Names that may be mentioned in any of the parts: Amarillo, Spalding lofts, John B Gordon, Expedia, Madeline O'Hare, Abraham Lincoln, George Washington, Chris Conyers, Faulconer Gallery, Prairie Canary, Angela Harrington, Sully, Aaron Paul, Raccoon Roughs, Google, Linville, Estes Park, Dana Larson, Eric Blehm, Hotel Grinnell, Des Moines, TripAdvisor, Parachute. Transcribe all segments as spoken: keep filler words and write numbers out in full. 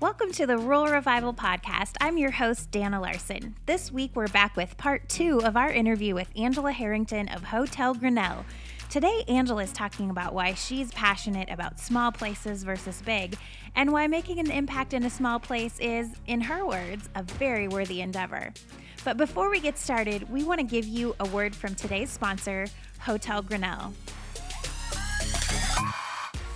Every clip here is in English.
Welcome to the Rural Revival Podcast. I'm your host, Dana Larson. This week, we're back with part two of our interview with Angela Harrington of Hotel Grinnell. Today, Angela is talking about why she's passionate about small places versus big, and why making an impact in a small place is, in her words, a very worthy endeavor. But before we get started, we want to give you a word from today's sponsor, Hotel Grinnell.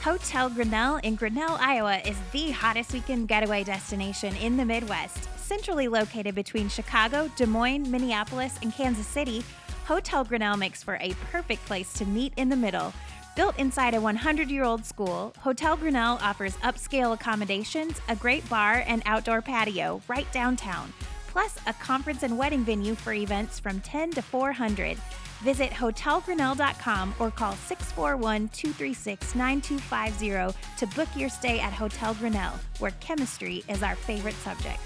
Hotel Grinnell in Grinnell, Iowa is the hottest weekend getaway destination in the Midwest. Centrally located between Chicago, Des Moines, Minneapolis, and Kansas City, Hotel Grinnell makes for a perfect place to meet in the middle. Built inside a one hundred year old school, Hotel Grinnell offers upscale accommodations, a great bar and outdoor patio right downtown, plus a conference and wedding venue for events from ten to four hundred. Visit hotel grinnell dot com or call six four one, two three six, nine two five zero to book your stay at Hotel Grinnell, where chemistry is our favorite subject.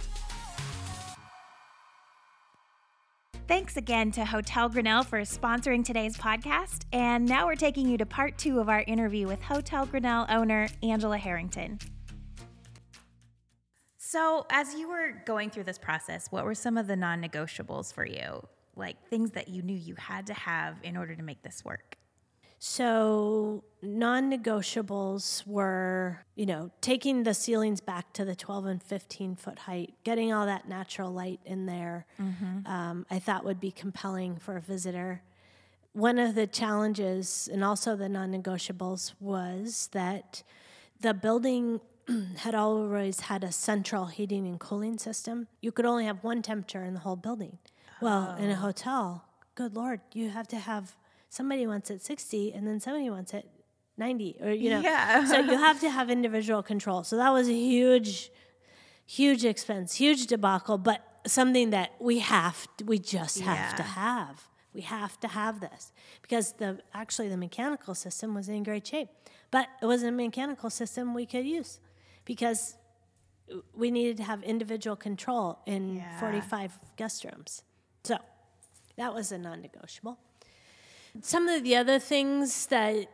Thanks again to Hotel Grinnell for sponsoring today's podcast. And now we're taking you to part two of our interview with Hotel Grinnell owner, Angela Harrington. So as you were going through this process, what were some of the non-negotiables for you? Like things that you knew you had to have in order to make this work? So non-negotiables were, you know, taking the ceilings back to the twelve and fifteen foot height, getting all that natural light in there, mm-hmm. um, I thought would be compelling for a visitor. One of the challenges and also the non-negotiables was that the building had always had a central heating and cooling system. You could only have one temperature in the whole building. Oh. Well, in a hotel, good Lord, you have to have... Somebody wants it sixty, and then somebody wants it ninety, or you know. Yeah. So you have to have individual control. So that was a huge, huge expense, huge debacle, but something that we have, to, we just have yeah. to have. We have to have this because the actually the mechanical system was in great shape, but it wasn't a mechanical system we could use because we needed to have individual control in yeah. forty-five guest rooms. So that was a non-negotiable. Some of the other things that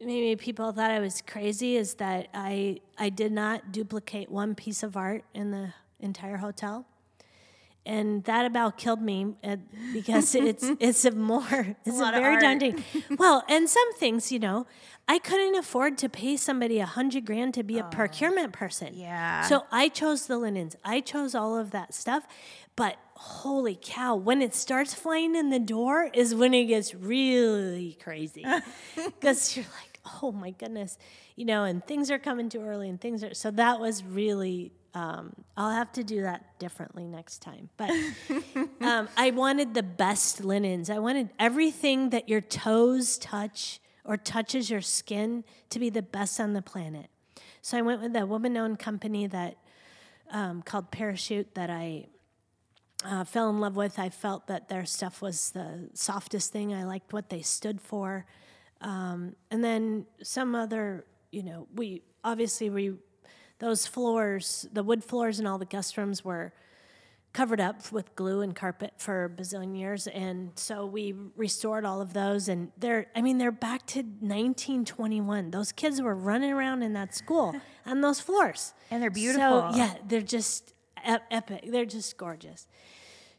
maybe people thought I was crazy is that I I did not duplicate one piece of art in the entire hotel, and that about killed me because it's it's a more it's a, a very daunting. Well, and some things, you know, I couldn't afford to pay somebody a hundred grand to be oh, a procurement person. Yeah. So I chose the linens. I chose all of that stuff, but. Holy cow, when it starts flying in the door is when it gets really crazy. Because you're like, oh my goodness, you know, and things are coming too early and things are, so that was really, um, I'll have to do that differently next time. But um, I wanted the best linens. I wanted everything that your toes touch or touches your skin to be the best on the planet. So I went with a woman-owned company that um, called Parachute that I... Uh, fell in love with. I felt that their stuff was the softest thing. I liked what they stood for. Um, and then some other, you know, we obviously we those floors, the wood floors in all the guest rooms were covered up with glue and carpet for a bazillion years. And so we restored all of those. And they're, I mean, they're back to nineteen twenty-one. Those kids were running around in that school on those floors. And they're beautiful. So, yeah, they're just... epic. They're just gorgeous.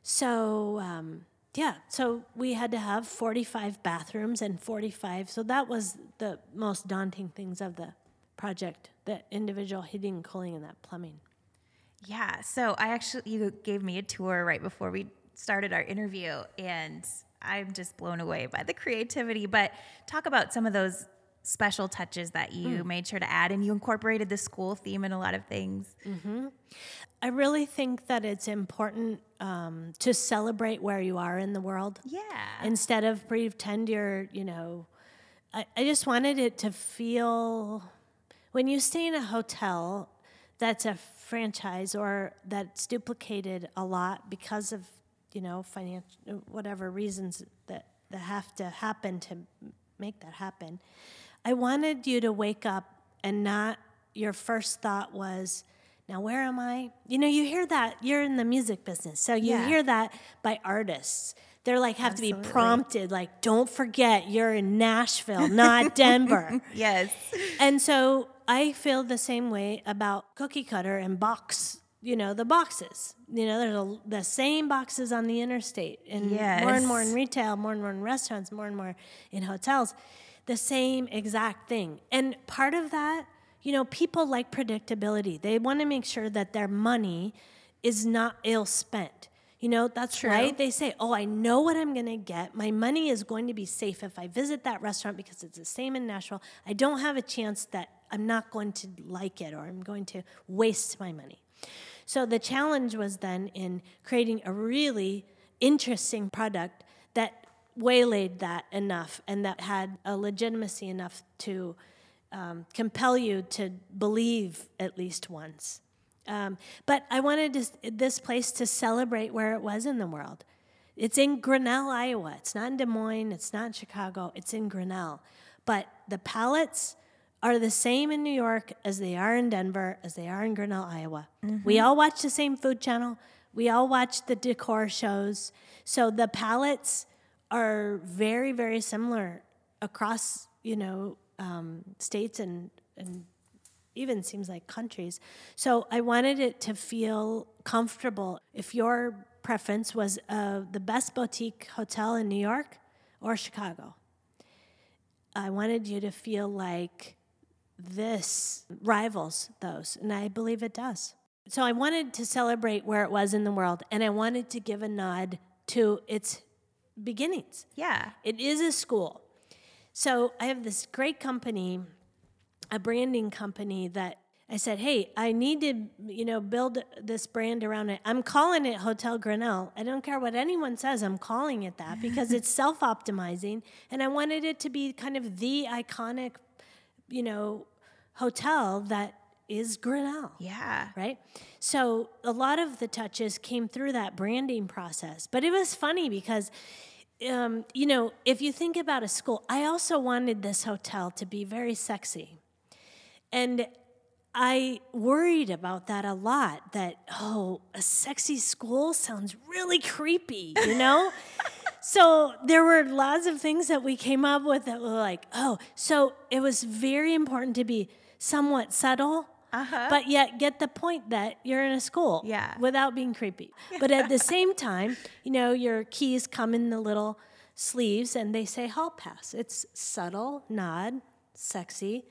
So, um, yeah. So we had to have forty-five bathrooms and forty-five. So that was the most daunting things of the project, the individual heating and cooling and that plumbing. Yeah. So I actually, you gave me a tour right before we started our interview and I'm just blown away by the creativity, but talk about some of those special touches that you mm. made sure to add, and you incorporated the school theme in a lot of things. Mm-hmm. I really think that it's important um, to celebrate where you are in the world. Yeah. Instead of pretend you're, you know, I, I just wanted it to feel, when you stay in a hotel that's a franchise or that's duplicated a lot because of, you know, financial, whatever reasons that, that have to happen to make that happen. I wanted you to wake up and not your first thought was, now where am I? You know, you hear that. You're in the music business. So you yeah. hear that by artists. They're like have Absolutely. to be prompted, like, don't forget you're in Nashville, not Denver. Yes. And so I feel the same way about cookie cutter and box, you know, the boxes. You know, there's a, the same boxes on the interstate, and yes. more and more in retail, more and more in restaurants, more and more in hotels. The same exact thing. And part of that, you know, people like predictability. They want to make sure that their money is not ill spent. You know, that's true. Right. They say, oh, I know what I'm going to get. My money is going to be safe if I visit that restaurant because it's the same in Nashville. I don't have a chance that I'm not going to like it or I'm going to waste my money. So the challenge was then in creating a really interesting product that waylaid that enough and that had a legitimacy enough to um, compel you to believe at least once. Um, but I wanted this, this place to celebrate where it was in the world. It's in Grinnell, Iowa. It's not in Des Moines. It's not in Chicago. It's in Grinnell. But the palettes are the same in New York as they are in Denver, as they are in Grinnell, Iowa. Mm-hmm. We all watch the same food channel. We all watch the decor shows. So the palettes are very, very similar across, you know, um, states and and. even seems like countries. So I wanted it to feel comfortable. If your preference was uh, the best boutique hotel in New York or Chicago, I wanted you to feel like this rivals those, and I believe it does. So I wanted to celebrate where it was in the world, and I wanted to give a nod to its beginnings. Yeah. It is a school. So I have this great company, a branding company, that I said, hey, I need to, you know, build this brand around it. I'm calling it Hotel Grinnell. I don't care what anyone says. I'm calling it that because it's self-optimizing. And I wanted it to be kind of the iconic, you know, hotel that is Grinnell. Yeah. Right? So a lot of the touches came through that branding process. But it was funny because... Um, you know, if you think about a school, I also wanted this hotel to be very sexy. And I worried about that a lot, that, oh, a sexy school sounds really creepy, you know? So there were lots of things that we came up with that were like, oh, so it was very important to be somewhat subtle. Uh-huh. But yet get the point that you're in a school yeah. without being creepy. But at the same time, you know, your keys come in the little sleeves and they say hall pass. It's subtle, nod, sexy,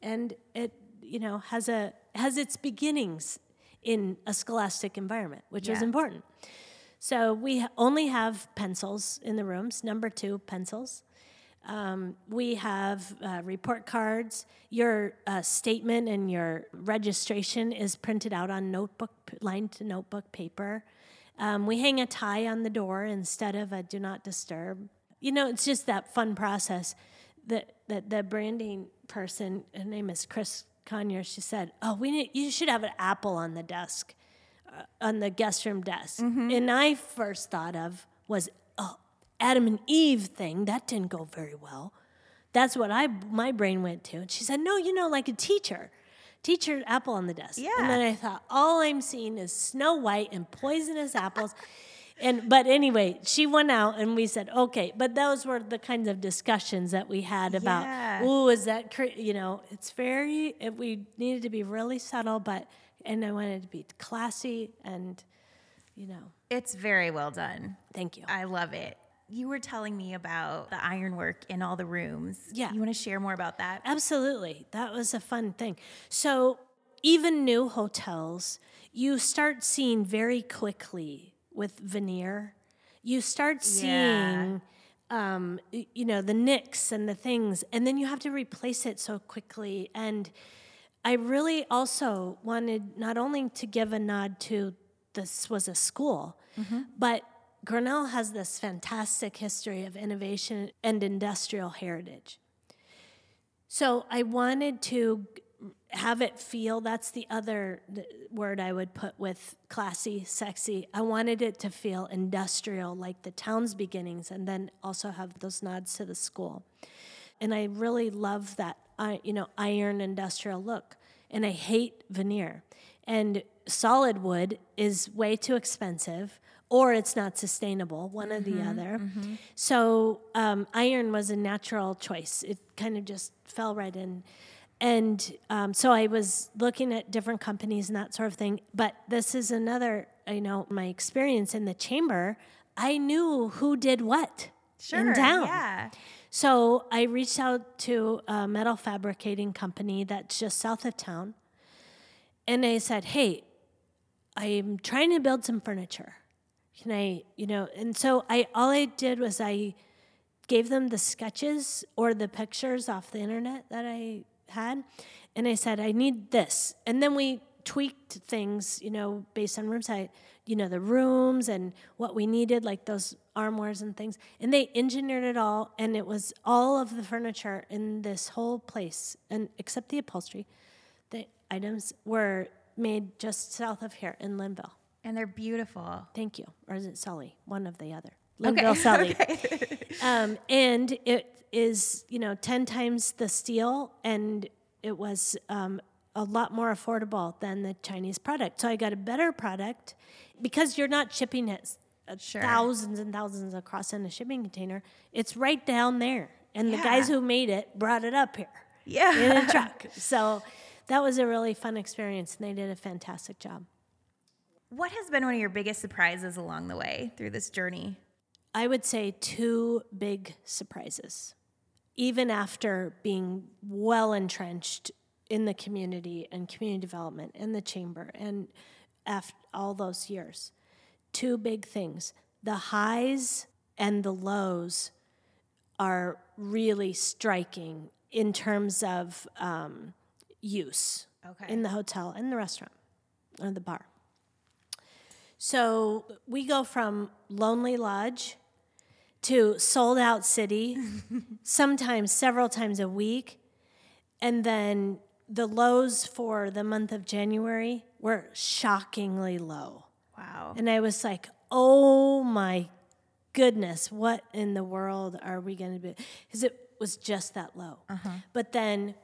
and it, you know, has a has its beginnings in a scholastic environment, which yeah. is important. So we only have pencils in the rooms, number two pencils. Um, we have uh, report cards. Your uh, statement and your registration is printed out on notebook, lined to notebook paper. Um, we hang a tie on the door instead of a do not disturb. You know, it's just that fun process. That that the branding person, her name is Chris Conyers, she said, "Oh, we need, you should have an apple on the desk, uh, on the guest room desk." Mm-hmm. And I first thought of was, oh. Adam and Eve thing, that didn't go very well. That's what I my brain went to. And she said, no, you know, like a teacher. Teacher, apple on the desk. Yeah. And then I thought, all I'm seeing is Snow White and poisonous apples. And but anyway, she went out and we said, okay. But those were the kinds of discussions that we had about, yeah. ooh, is that, cr-? you know, it's very, it, we needed to be really subtle, but, and I wanted to be classy and, you know. It's very well done. Thank you. I love it. You were telling me about the ironwork in all the rooms. Yeah. You want to share more about that? Absolutely. That was a fun thing. So even new hotels, you start seeing very quickly with veneer. You start seeing, yeah. um, you know, the nicks and the things, and then you have to replace it so quickly. And I really also wanted not only to give a nod to this was a school, mm-hmm. but Grinnell has this fantastic history of innovation and industrial heritage. So I wanted to have it feel, that's the other word I would put with classy, sexy. I wanted it to feel industrial, like the town's beginnings, and then also have those nods to the school. And I really love that, you know, iron industrial look. And I hate veneer. And solid wood is way too expensive, or it's not sustainable, one mm-hmm, or the other. Mm-hmm. So um, iron was a natural choice. It kind of just fell right in. And um, so I was looking at different companies and that sort of thing. But this is another, you know, my experience in the chamber. I knew who did what sure, in town. Yeah. So I reached out to a metal fabricating company that's just south of town. And I said, hey, I'm trying to build some furniture. Can I, you know, and so I all I did was I gave them the sketches or the pictures off the internet that I had. And I said, I need this. And then we tweaked things, you know, based on room size, you know, the rooms and what we needed, like those armoires and things. And they engineered it all. And it was all of the furniture in this whole place, and except the upholstery. The items were made just south of here in Linville. And they're beautiful. Thank you. Or is it Sully? One of the other. Linville, okay. Sully. Okay. Um, and it is, you know, ten times the steel, and it was um, a lot more affordable than the Chinese product. So I got a better product because you're not shipping it sure. thousands and thousands across in a shipping container. It's right down there. And yeah. the guys who made it brought it up here yeah. in a truck. So that was a really fun experience, and they did a fantastic job. What has been one of your biggest surprises along the way through this journey? I would say two big surprises, even after being well entrenched in the community and community development and the chamber and after all those years. Two big things. The highs and the lows are really striking in terms of um, use okay. in the hotel and the restaurant or the bar. So we go from Lonely Lodge to sold out city, sometimes several times a week. And then the lows for the month of January were shockingly low. Wow. And I was like, oh my goodness, what in the world are we going to be? Because it was just that low. Uh-huh. But then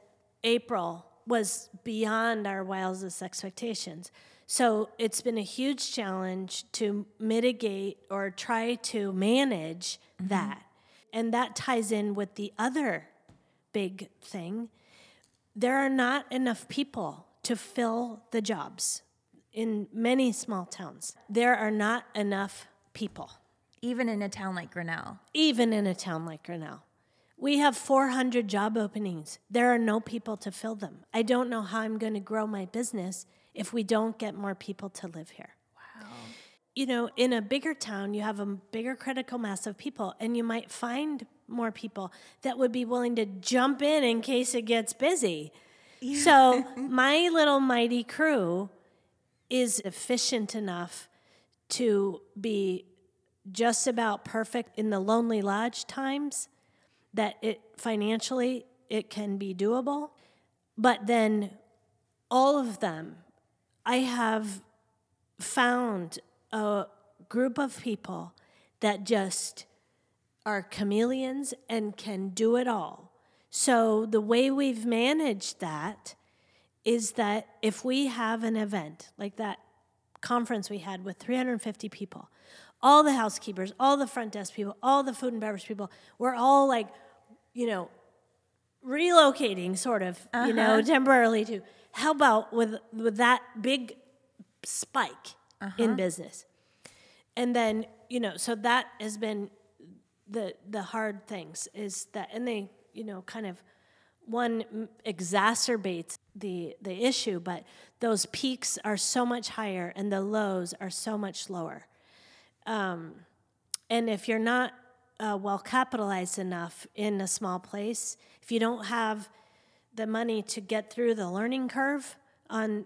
April was beyond our wildest expectations. So it's been a huge challenge to mitigate or try to manage mm-hmm. that. And that ties in with the other big thing. There are not enough people to fill the jobs in many small towns. There are not enough people. Even in a town like Grinnell. Even in a town like Grinnell. We have four hundred job openings. There are no people to fill them. I don't know how I'm going to grow my business if we don't get more people to live here. Wow. You know, in a bigger town, you have a bigger critical mass of people, and you might find more people that would be willing to jump in in case it gets busy. Yeah. So my little mighty crew is efficient enough to be just about perfect in the Lonely Lodge times that it financially it can be doable. But then all of them, I have found a group of people that just are chameleons and can do it all. So the way we've managed that is that if we have an event, like that conference we had with three hundred fifty people, all the housekeepers, all the front desk people, all the food and beverage people, we're all like, you know, relocating sort of, uh-huh. you know, temporarily to how about with with that big spike uh-huh. in business? And then, you know, so that has been the the hard things is that, and they, you know, kind of one exacerbates the the issue, but those peaks are so much higher and the lows are so much lower. Um, and if you're not uh, well capitalized enough in a small place, if you don't have the money to get through the learning curve on,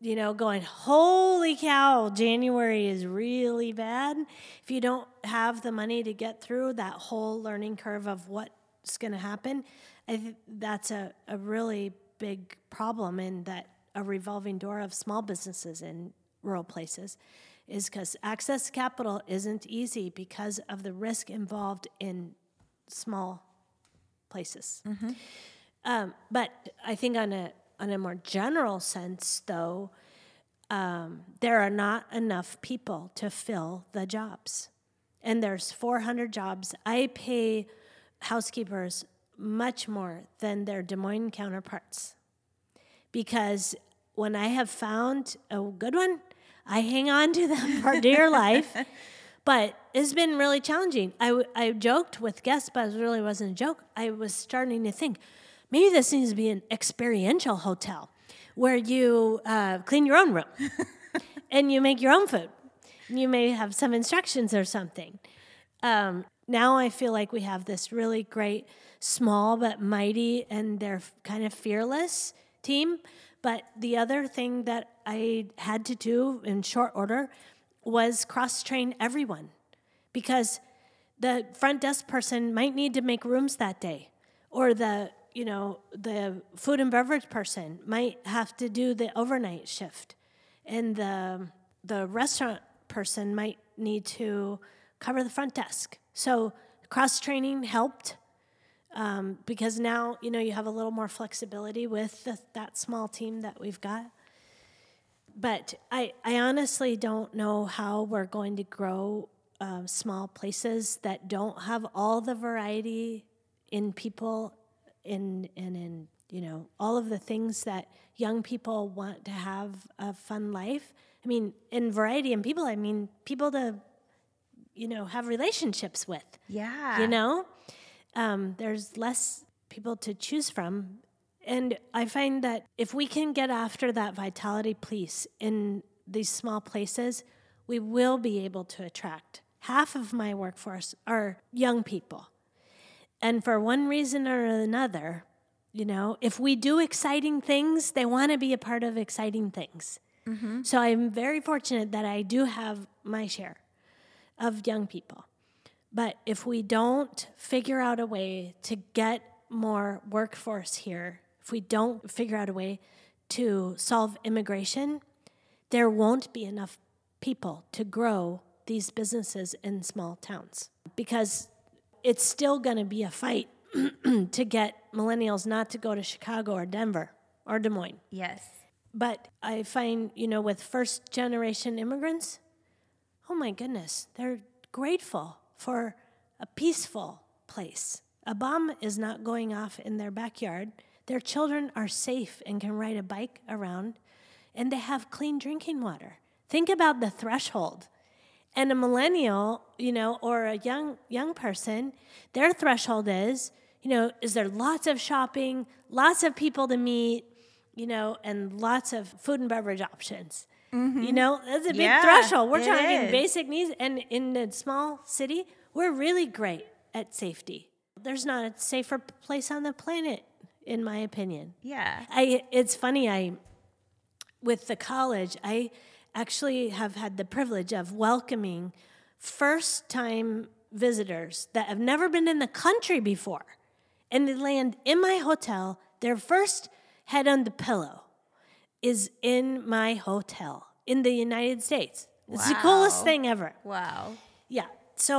you know, going, holy cow, January is really bad. If you don't have the money to get through that whole learning curve of what's going to happen, I th- that's a, a really big problem in that a revolving door of small businesses in rural places is because access to capital isn't easy because of the risk involved in small places. Mm-hmm. Um, but I think on a on a more general sense, though, um, there are not enough people to fill the jobs. And there's four hundred jobs. I pay housekeepers much more than their Des Moines counterparts. Because when I have found a good one, I hang on to them for dear life. But it's been really challenging. I, I joked with guests, but it really wasn't a joke. I was starting to think, maybe this needs to be an experiential hotel where you uh, clean your own room and you make your own food. You may have some instructions or something. Um, now I feel like we have this really great, small but mighty, and they're kind of fearless team. But the other thing that I had to do in short order was cross-train everyone, because the front desk person might need to make rooms that day, or the you know, the food and beverage person might have to do the overnight shift, and the the restaurant person might need to cover the front desk. So cross-training helped um, because now, you know, you have a little more flexibility with the, that small team that we've got. But I, I honestly don't know how we're going to grow uh, small places that don't have all the variety in people In and in, you know, all of the things that young people want to have a fun life. I mean, in variety and people, I mean, people to, you know, have relationships with. Yeah. You know, um, there's less people to choose from. And I find that if we can get after that vitality piece in these small places, we will be able to attract. Half of my workforce are young people. And for one reason or another, you know, if we do exciting things, they want to be a part of exciting things. Mm-hmm. So I'm very fortunate that I do have my share of young people. But if we don't figure out a way to get more workforce here, if we don't figure out a way to solve immigration, there won't be enough people to grow these businesses in small towns. Because it's still going to be a fight to get millennials not to go to Chicago or Denver or Des Moines. Yes. But I find, you know, with first-generation immigrants, oh, my goodness, they're grateful for a peaceful place. A bomb is not going off in their backyard. Their children are safe and can ride a bike around, and they have clean drinking water. Think about the threshold. And a millennial, you know, or a young young person, their threshold is, you know, is there lots of shopping, lots of people to meet, you know, and lots of food and beverage options. Mm-hmm. You know, that's a big yeah, threshold. We're talking is. basic needs. And in a small city, we're really great at safety. There's not a safer place on the planet, in my opinion. Yeah. I. It's funny, I, with the college, I... actually have had the privilege of welcoming first-time visitors that have never been in the country before. And they land in my hotel. Their first head on the pillow is in my hotel in the United States. Wow. It's the coolest thing ever. Wow. Yeah. So,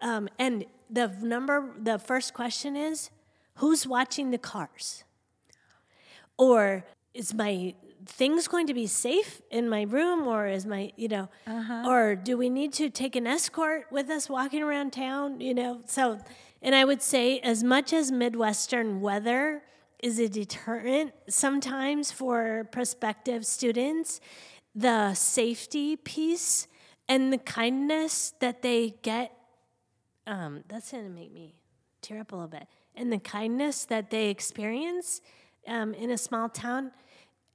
um, and the number, the first question is, who's watching the cars? Or is my... things going to be safe in my room, or is my, you know, uh-huh. or do we need to take an escort with us walking around town, you know? So, and I would say as much as Midwestern weather is a deterrent sometimes for prospective students, the safety piece and the kindness that they get, um, that's going to make me tear up a little bit, and the kindness that they experience um, in a small town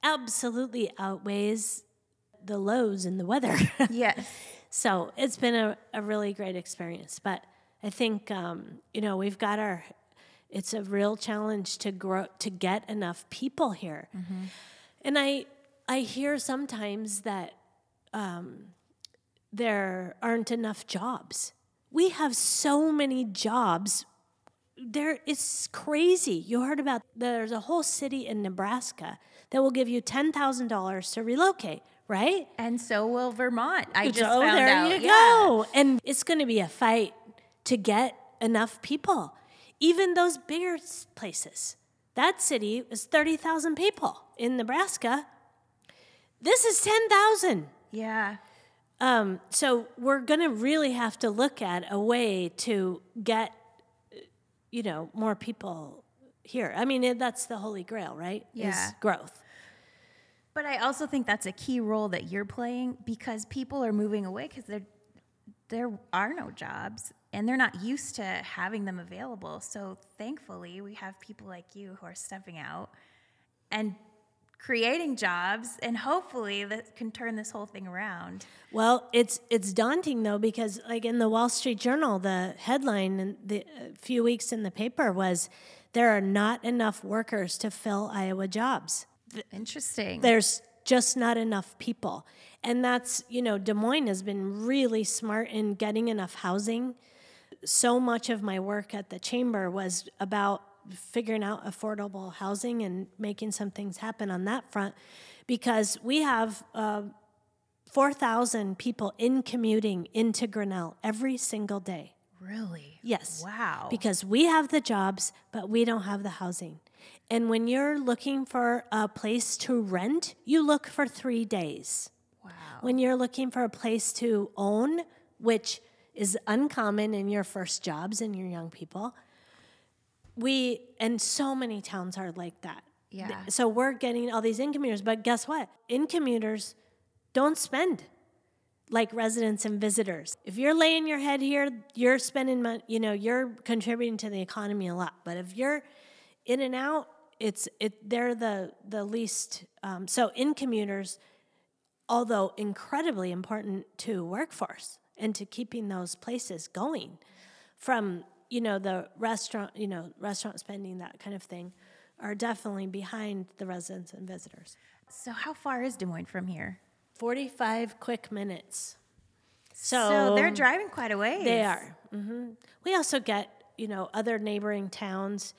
absolutely outweighs the lows in the weather. Yes. So it's been a, a really great experience. But I think, um, you know, we've got our, it's a real challenge to grow, to get enough people here. Mm-hmm. And I, I hear sometimes that um, there aren't enough jobs. We have so many jobs. There, it's crazy. You heard about, there's a whole city in Nebraska that will give you ten thousand dollars to relocate, right? And so will Vermont. I just oh, found there out. there you yeah. go. And it's going to be a fight to get enough people. Even those bigger places. That city is thirty thousand people in Nebraska. This is ten thousand. Yeah. Um, so we're going to really have to look at a way to get, you know, more people here. I mean, it, that's the holy grail, right? Yeah. Is growth. But I also think that's a key role that you're playing, because people are moving away because there there are no jobs and they're not used to having them available. So thankfully, we have people like you who are stepping out and creating jobs, and hopefully that can turn this whole thing around. Well, it's it's daunting though, because like in the Wall Street Journal, the headline in the a few weeks in the paper was, "There are not enough workers to fill Iowa jobs." Interesting. There's just not enough people. And that's, you know, Des Moines has been really smart in getting enough housing. So much of my work at the chamber was about figuring out affordable housing and making some things happen on that front, because we have uh, four thousand people in commuting into Grinnell every single day. Really? Yes. Wow. Because we have the jobs, but we don't have the housing. And when you're looking for a place to rent, you look for three days. Wow. When you're looking for a place to own, which is uncommon in your first jobs and your young people, we, and so many towns are like that. Yeah. So we're getting all these in-commuters, but guess what? In-commuters don't spend like residents and visitors. If you're laying your head here, you're spending money, you know, you're contributing to the economy a lot. But if you're in and out, it's it. They're the the least. Um, so in commuters, although incredibly important to workforce and to keeping those places going, from you know the restaurant, you know restaurant spending, that kind of thing, are definitely behind the residents and visitors. So how far is Des Moines from here? Forty-five quick minutes. So, so they're driving quite a ways. They are. Mm-hmm. We also get you know other neighboring towns.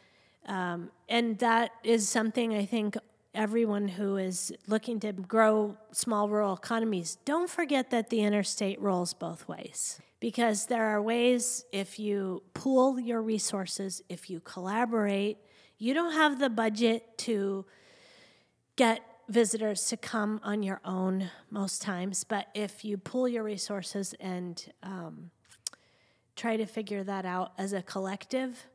Um, and that is something I think everyone who is looking to grow small rural economies, don't forget that the interstate rolls both ways. Because there are ways, if you pool your resources, if you collaborate, you don't have the budget to get visitors to come on your own most times. But if you pool your resources and um, try to figure that out as a collective,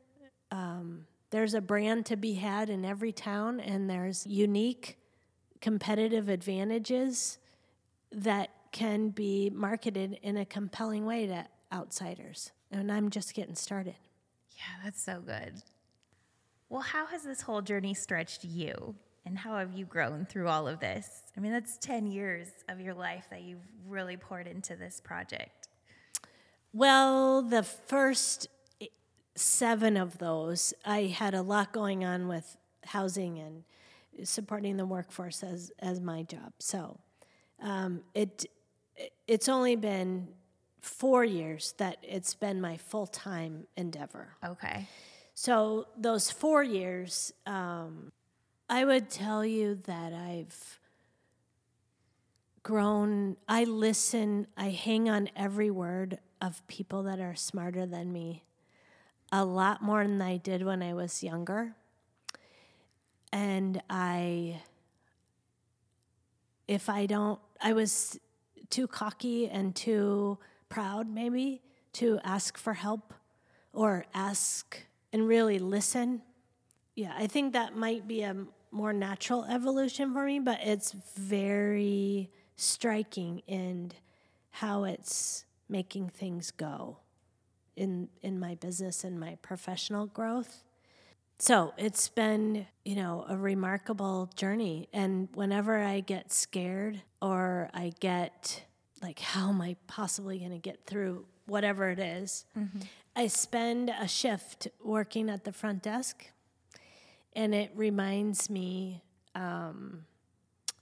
um, there's a brand to be had in every town, and there's unique competitive advantages that can be marketed in a compelling way to outsiders. And I'm just getting started. Yeah, that's so good. Well, how has this whole journey stretched you, and how have you grown through all of this? I mean, that's ten years of your life that you've really poured into this project. Well, the first seven of those, I had a lot going on with housing and supporting the workforce as as my job. So um, it it's only been four years that it's been my full-time endeavor. Okay. So those four years, um, I would tell you that I've grown. I listen, I hang on every word of people that are smarter than me, a lot more than I did when I was younger. And I, if I don't, I was too cocky and too proud maybe to ask for help or ask and really listen. Yeah, I think that might be a more natural evolution for me, but it's very striking in how it's making things go in in my business and my professional growth. So it's been, you know, a remarkable journey. And whenever I get scared or I get like, how am I possibly going to get through whatever it is, mm-hmm. I spend a shift working at the front desk. And it reminds me um,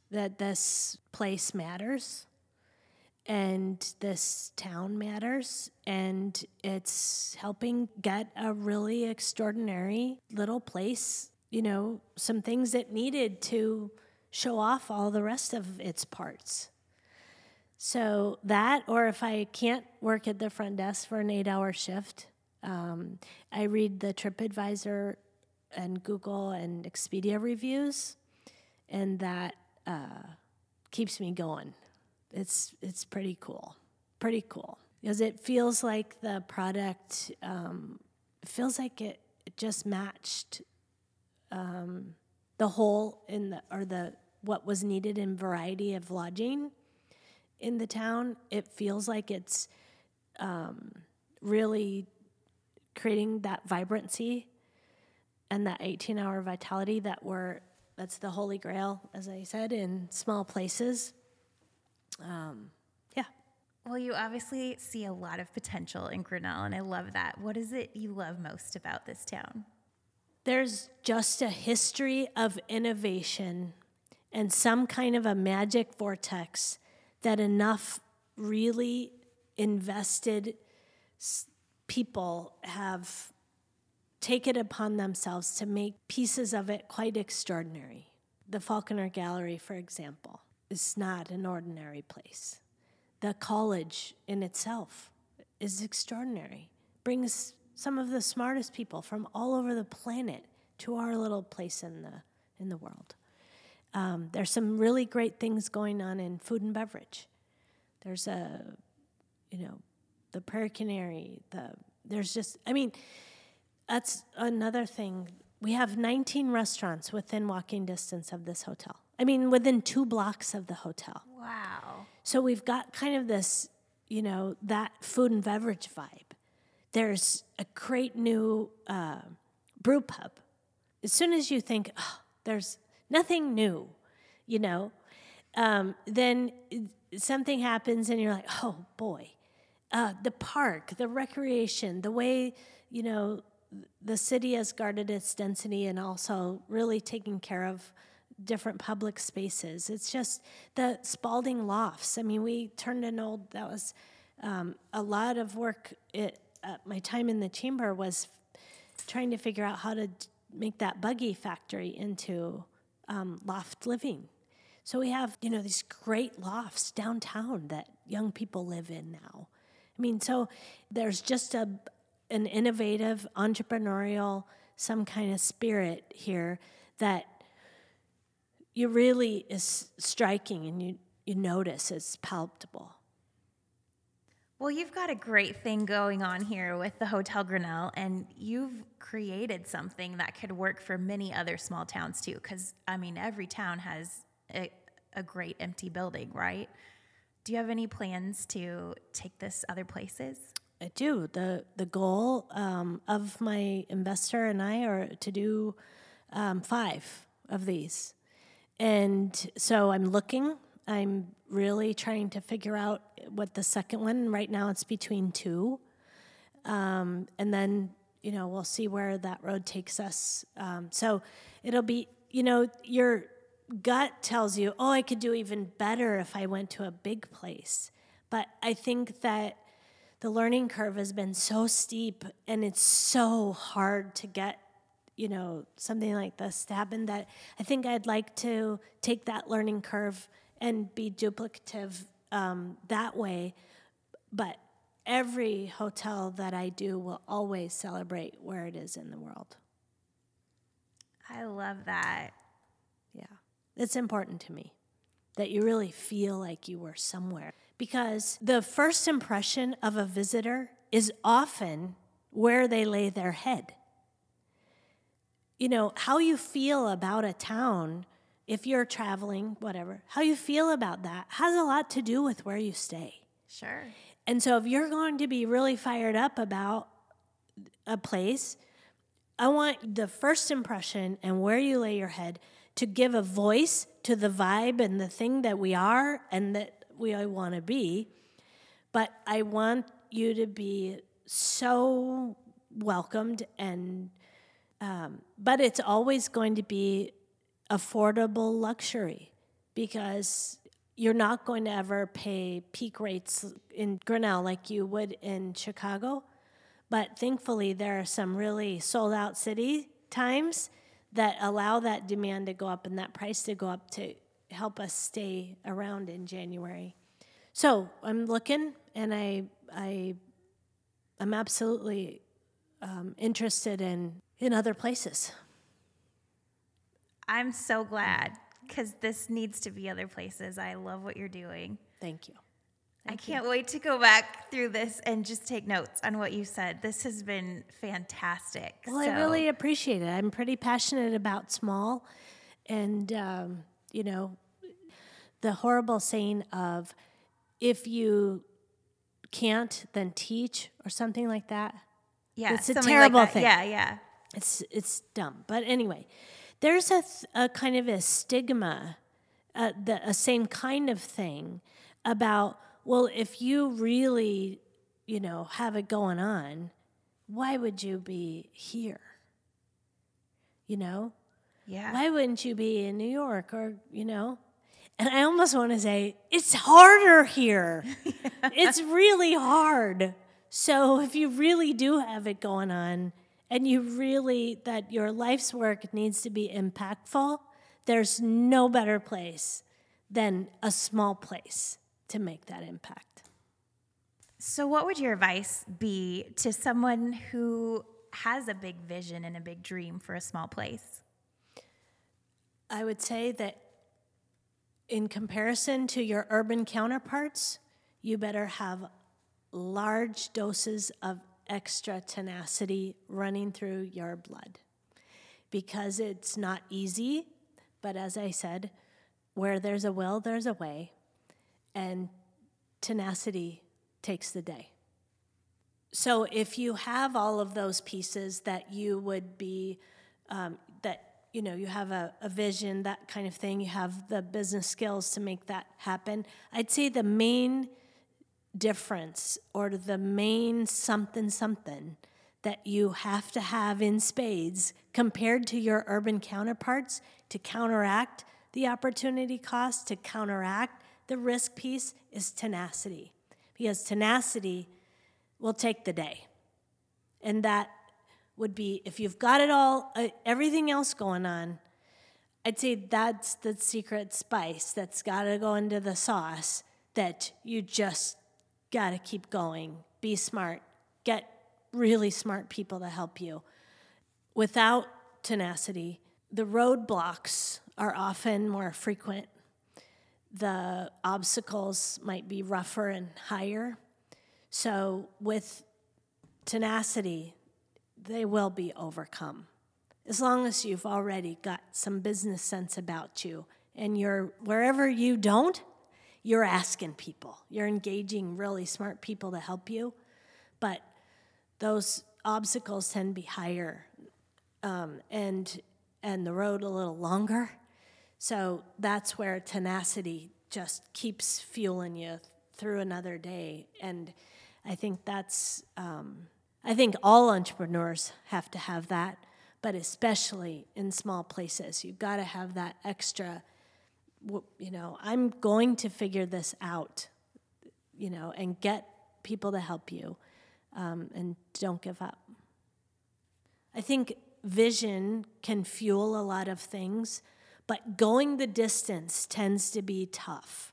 that this place matters. And this town matters, and it's helping get a really extraordinary little place, you know, some things it needed to show off all the rest of its parts. So that, or if I can't work at the front desk for an eight-hour shift, um, I read the TripAdvisor and Google and Expedia reviews, and that uh, keeps me going. It's it's pretty cool, pretty cool. Because it feels like the product, um, it feels like it, it just matched um, the hole in the, or the what was needed in variety of lodging in the town. It feels like it's um, really creating that vibrancy and that eighteen-hour vitality that we're, that's the holy grail, as I said, in small places. Um, yeah. Well, you obviously see a lot of potential in Grinnell, and I love that. What is it you love most about this town? There's just a history of innovation and some kind of a magic vortex that enough really invested people have take it upon themselves to make pieces of it quite extraordinary. The Faulconer Gallery, for example, is not an ordinary place. The college in itself is extraordinary. Brings some of the smartest people from all over the planet to our little place in the in the world. Um, there's some really great things going on in food and beverage. There's a, you know, the Prairie Canary. The there's just, I mean. That's another thing. We have nineteen restaurants within walking distance of this hotel. I mean, within two blocks of the hotel. Wow. So we've got kind of this, you know, that food and beverage vibe. There's a great new uh, brew pub. As soon as you think, oh, there's nothing new, you know, um, then something happens and you're like, oh, boy. Uh, the park, the recreation, the way, you know, the city has guarded its density and also really taking care of different public spaces. It's just the Spalding lofts. I mean, we turned an old, that was um, a lot of work. It, uh, my time in the chamber was trying to figure out how to make that buggy factory into um, loft living. So we have, you know, these great lofts downtown that young people live in now. I mean, so there's just a, an innovative, entrepreneurial, some kind of spirit here that you really is striking and you, you notice it's palpable. Well, you've got a great thing going on here with the Hotel Grinnell, and you've created something that could work for many other small towns too, because, I mean, every town has a, a great empty building, right? Do you have any plans to take this other places? I do. The the goal um, of my investor and I are to do um, five of these. And so I'm looking. I'm really trying to figure out what the second one, right now it's between two. Um, and then, you know, we'll see where that road takes us. Um, so it'll be, you know, your gut tells you, oh, I could do even better if I went to a big place. But I think that the learning curve has been so steep, and it's so hard to get, you know, something like this to happen that I think I'd like to take that learning curve and be duplicative um, that way. But every hotel that I do will always celebrate where it is in the world. I love that. Yeah. It's important to me that you really feel like you were somewhere. Because the first impression of a visitor is often where they lay their head. You know, how you feel about a town, if you're traveling, whatever, how you feel about that has a lot to do with where you stay. Sure. And so if you're going to be really fired up about a place, I want the first impression and where you lay your head to give a voice to the vibe and the thing that we are and that we I want to be, but I want you to be so welcomed and, um, but it's always going to be affordable luxury because you're not going to ever pay peak rates in Grinnell like you would in Chicago, but thankfully there are some really sold out city times that allow that demand to go up and that price to go up to help us stay around in January. So I'm looking, and I, I, I'm absolutely um, interested in, in other places. I'm so glad, because this needs to be other places. I love what you're doing. Thank you. Thank I can't you. wait to go back through this and just take notes on what you said. This has been fantastic. Well, so. I really appreciate it. I'm pretty passionate about small and, um, you know, the horrible saying of if you can't, then teach or something like that. Yeah, it's a terrible like thing. Yeah, yeah. It's it's dumb. But anyway, there's a, th- a kind of a stigma, uh, the a same kind of thing about, well, if you really, you know, have it going on, why would you be here? You know? Yeah. Why wouldn't you be in New York or, you know? And I almost want to say, it's harder here. It's really hard. So if you really do have it going on and you really, that your life's work needs to be impactful, there's no better place than a small place to make that impact. So what would your advice be to someone who has a big vision and a big dream for a small place? I would say that in comparison to your urban counterparts, you better have large doses of extra tenacity running through your blood, because it's not easy, but as I said, where there's a will, there's a way, and tenacity takes the day. So if you have all of those pieces that you would be, um, that you know, you have a, a vision, that kind of thing, you have the business skills to make that happen, I'd say the main difference or the main something something that you have to have in spades compared to your urban counterparts to counteract the opportunity cost, to counteract the risk piece, is tenacity. Because tenacity will take the day. And that would be, if you've got it all, uh, everything else going on, I'd say that's the secret spice that's got to go into the sauce, that you just got to keep going. Be smart. Get really smart people to help you. Without tenacity, the roadblocks are often more frequent. The obstacles might be rougher and higher. So with tenacity, they will be overcome. As long as you've already got some business sense about you, and you're, wherever you don't, you're asking people. You're engaging really smart people to help you, but those obstacles tend to be higher um, and and the road a little longer. So that's where tenacity just keeps fueling you through another day. And I think that's, um, I think all entrepreneurs have to have that, but especially in small places. You've got to have that extra, you know, I'm going to figure this out, you know, and get people to help you, um, and don't give up. I think vision can fuel a lot of things, but going the distance tends to be tough.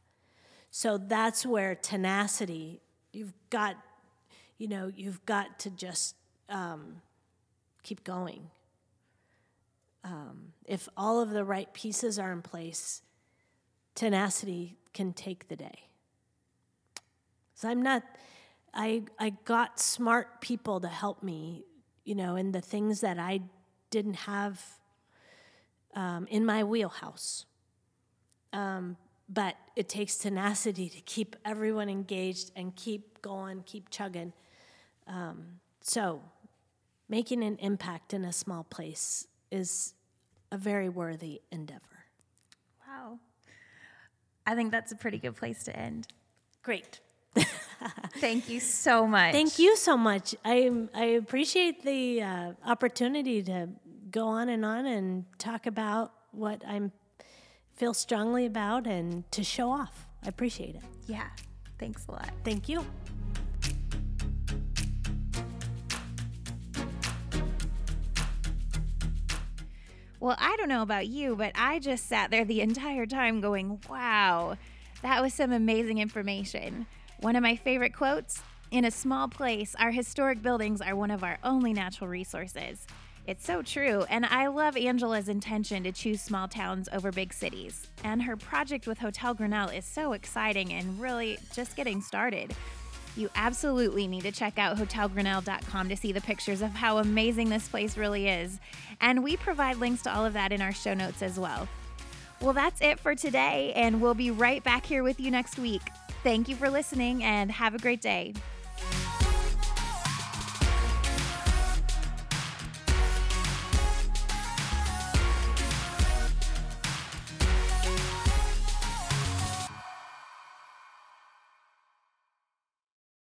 So that's where tenacity, you've got, you know, you've got to just um, keep going. Um, if all of the right pieces are in place, tenacity can take the day. So I'm not, I I got smart people to help me, you know, in the things that I didn't have um, in my wheelhouse. Um, but it takes tenacity to keep everyone engaged and keep going, keep chugging. Um, so making an impact in a small place is a very worthy endeavor. Wow. I think that's a pretty good place to end. Great. Thank you so much. Thank you so much. I I appreciate the uh, opportunity to go on and on and talk about what I feel strongly about and to show off. I appreciate it. Yeah. Thanks a lot. Thank you. Well, I don't know about you, but I just sat there the entire time going, wow, that was some amazing information. One of my favorite quotes, in a small place, our historic buildings are one of our only natural resources. It's so true, and I love Angela's intention to choose small towns over big cities. And her project with Hotel Grinnell is so exciting and really just getting started. You absolutely need to check out hotel grinnell dot com to see the pictures of how amazing this place really is. And we provide links to all of that in our show notes as well. Well, that's it for today, and we'll be right back here with you next week. Thank you for listening, and have a great day.